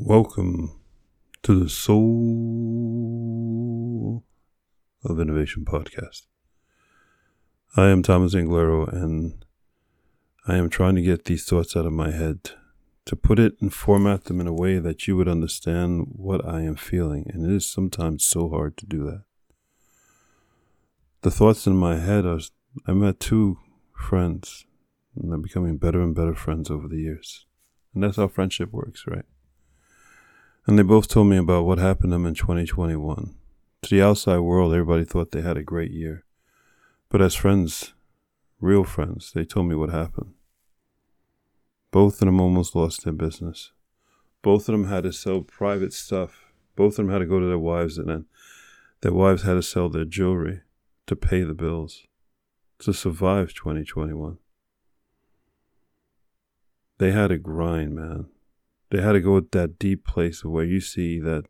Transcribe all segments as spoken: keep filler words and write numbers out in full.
Welcome to the Soul of Innovation podcast. I am Thomas Anglero, and I am trying to get these thoughts out of my head, to put it and format them in a way that you would understand what I am feeling, and it is sometimes so hard to do that. The thoughts in my head are, I met two friends, and they're becoming better and better friends over the years. And that's how friendship works, right? And they both told me about what happened to them in twenty twenty-one. To the outside world, everybody thought they had a great year. But as friends, real friends, they told me what happened. Both of them almost lost their business. Both of them had to sell private stuff. Both of them had to go to their wives, and then their wives had to sell their jewelry to pay the bills, to survive twenty twenty-one. They had to grind, man. They had to go with that deep place where you see that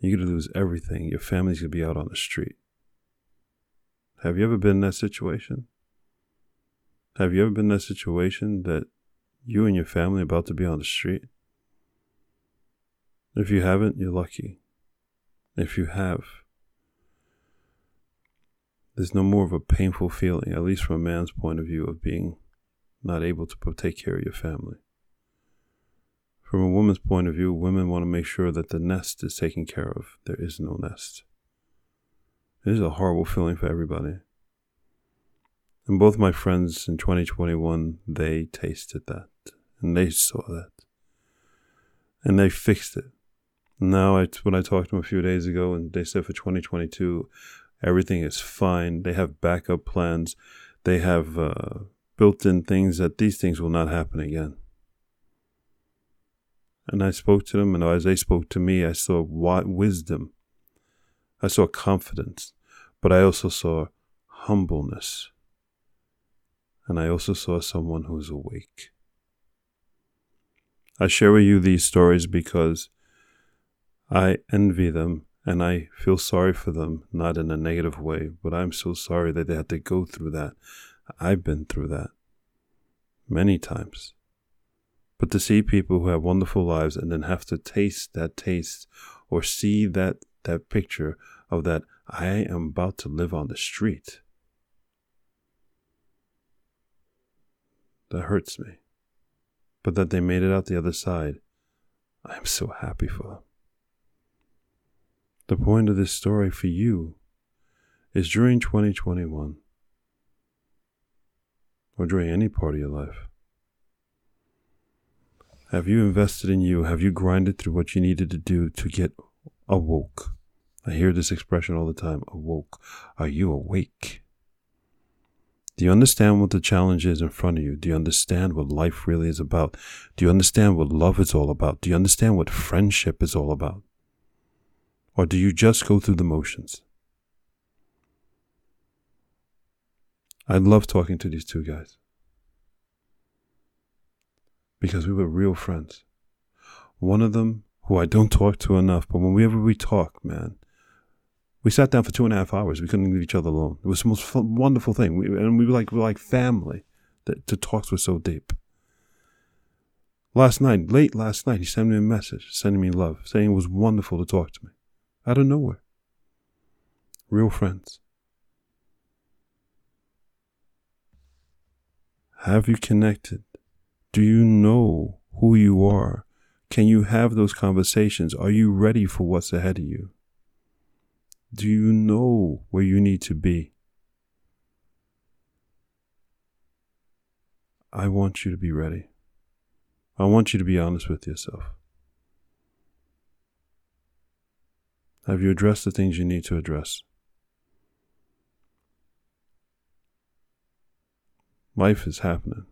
you're going to lose everything. Your family's going to be out on the street. Have you ever been in that situation? Have you ever been in that situation that you and your family are about to be on the street? If you haven't, you're lucky. If you have, there's no more of a painful feeling, at least from a man's point of view, of being not able to take care of your family. From a woman's point of view, women want to make sure that the nest is taken care of. There is no nest. It is a horrible feeling for everybody. And both my friends in twenty twenty-one, they tasted that. And they saw that. And they fixed it. Now, I, when I talked to them a few days ago, and they said for twenty twenty-two, everything is fine. They have backup plans. They have... Uh, built-in things that these things will not happen again. And I spoke to them, and as they spoke to me, I saw wisdom. I saw confidence, but I also saw humbleness. And I also saw someone who's awake. I share with you these stories because I envy them, and I feel sorry for them, not in a negative way, but I'm so sorry that they had to go through that. I've been through that many times. But to see people who have wonderful lives and then have to taste that taste or see that, that picture of that, I am about to live on the street. That hurts me. But that they made it out the other side, I am so happy for them. The point of this story for you is during twenty twenty-one, or during any part of your life, have you invested in you? Have you grinded through what you needed to do to get awoke? I hear this expression all the time, awoke. Are you awake? Do you understand what the challenge is in front of you? Do you understand what life really is about? Do you understand what love is all about? Do you understand what friendship is all about? Or do you just go through the motions? I love talking to these two guys because we were real friends. One of them, who I don't talk to enough, but whenever we talk, man, we sat down for two and a half hours. We couldn't leave each other alone. It was the most fun, wonderful thing. We, and we were like, we were like family. That the talks were so deep. Last night, late last night, he sent me a message, sending me love, saying it was wonderful to talk to me. Out of nowhere. Real friends. Have you connected? Do you know who you are? Can you have those conversations? Are you ready for what's ahead of you? Do you know where you need to be? I want you to be ready. I want you to be honest with yourself. Have you addressed the things you need to address? Life is happening.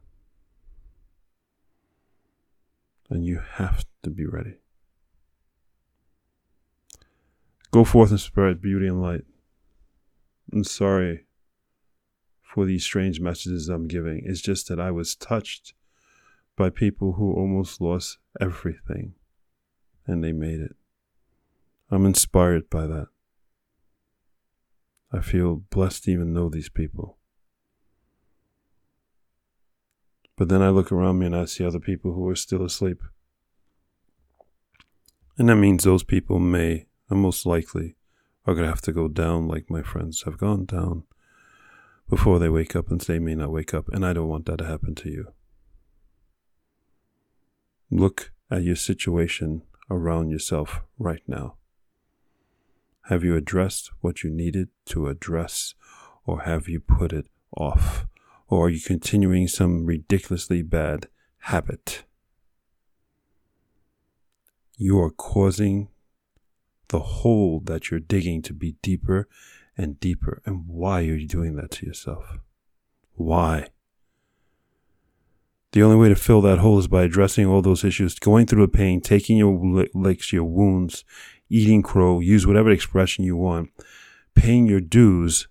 And you have to be ready. Go forth and spread beauty and light. I'm sorry for these strange messages I'm giving. It's just that I was touched by people who almost lost everything. And they made it. I'm inspired by that. I feel blessed to even know these people. But then I look around me and I see other people who are still asleep, And that means those people may, and most likely, are going to have to go down like my friends have gone down before they wake up, and they may not wake up. And I don't want that to happen to you. Look at your situation around yourself right now. Have you addressed what you needed to address, or have you put it off? Or are you continuing some ridiculously bad habit? You are causing the hole that you're digging to be deeper and deeper. And why are you doing that to yourself? Why? The only way to fill that hole is by addressing all those issues, going through the pain, taking your licks, your wounds, eating crow, use whatever expression you want, paying your dues,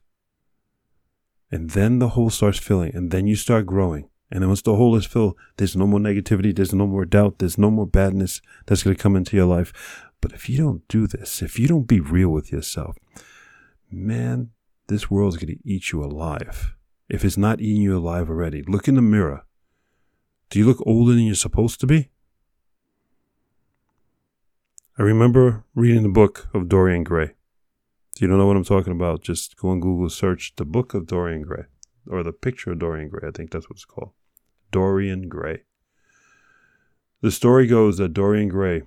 and then the hole starts filling, and then you start growing. And then once the hole is filled, there's no more negativity, there's no more doubt, there's no more badness that's going to come into your life. But if you don't do this, if you don't be real with yourself, man, this world's going to eat you alive. If it's not eating you alive already, look in the mirror. Do you look older than you're supposed to be? I remember reading the book of Dorian Gray. If you don't know what I'm talking about, just go on Google, search the book of Dorian Gray, or the picture of Dorian Gray, I think that's what it's called. Dorian Gray. The story goes that Dorian Gray,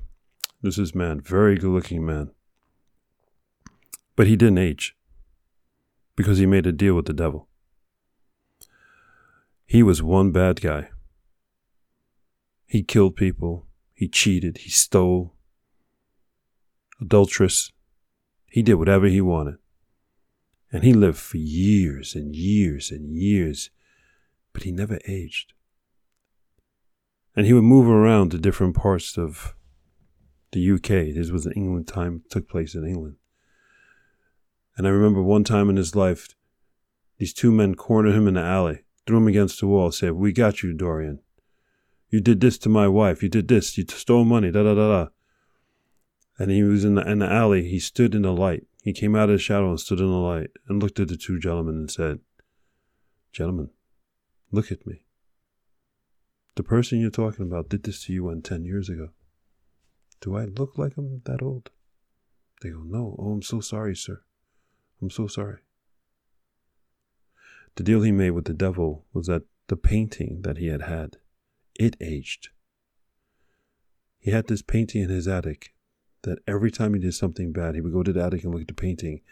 this is man, very good looking man, but he didn't age because he made a deal with the devil. He was one bad guy. He killed people, he cheated, he stole, adulterous, he did whatever he wanted. And he lived for years and years and years, but he never aged. And he would move around to different parts of the U K. This was an England time, took place in England. And I remember one time in his life, these two men cornered him in the alley, threw him against the wall, said, "We got you, Dorian. You did this to my wife. You did this. You stole money, da, da, da, da." And he was in the, in the alley. He stood in the light. He came out of the shadow and stood in the light and looked at the two gentlemen and said, "Gentlemen, look at me. The person you're talking about did this to you ten years ago. Do I look like I'm that old?" They go, "No. Oh, I'm so sorry, sir. I'm so sorry." The deal he made with the devil was that the painting that he had had, it aged. He had this painting in his attic that every time he did something bad, he would go to the attic and look at the painting,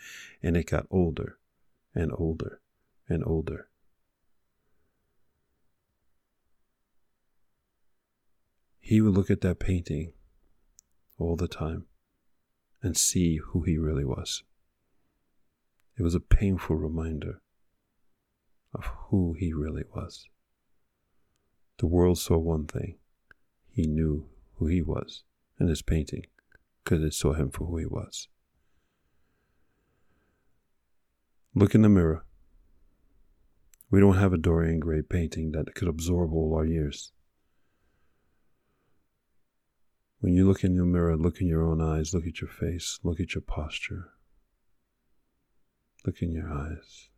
and it got older and older and older. He would look at that painting all the time and see who he really was. It was a painful reminder of who he really was. The world saw one thing. He knew who he was in his painting because it saw him for who he was. Look in the mirror. We don't have a Dorian Gray painting that could absorb all our years. When you look in your mirror, look in your own eyes, look at your face, look at your posture, look in your eyes.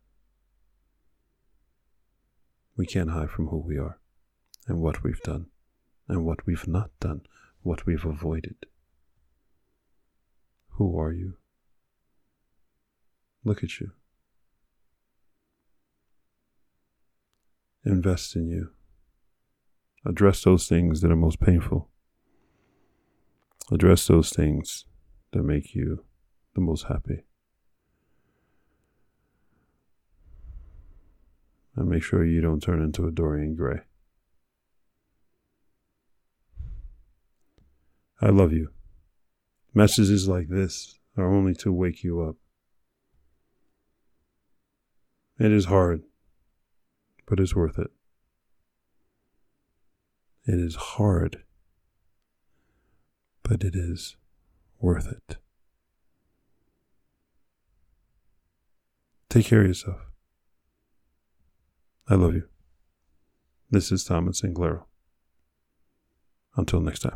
We can't hide from who we are, and what we've done, and what we've not done, what we've avoided. Who are you? Look at you. Invest in you. Address those things that are most painful. Address those things that make you the most happy. And make sure you don't turn into a Dorian Gray. I love you. Messages like this are only to wake you up. It is hard, but it's worth it. It is hard, but it is worth it. Take care of yourself. I love you. This is Thomas Anglero. Until next time.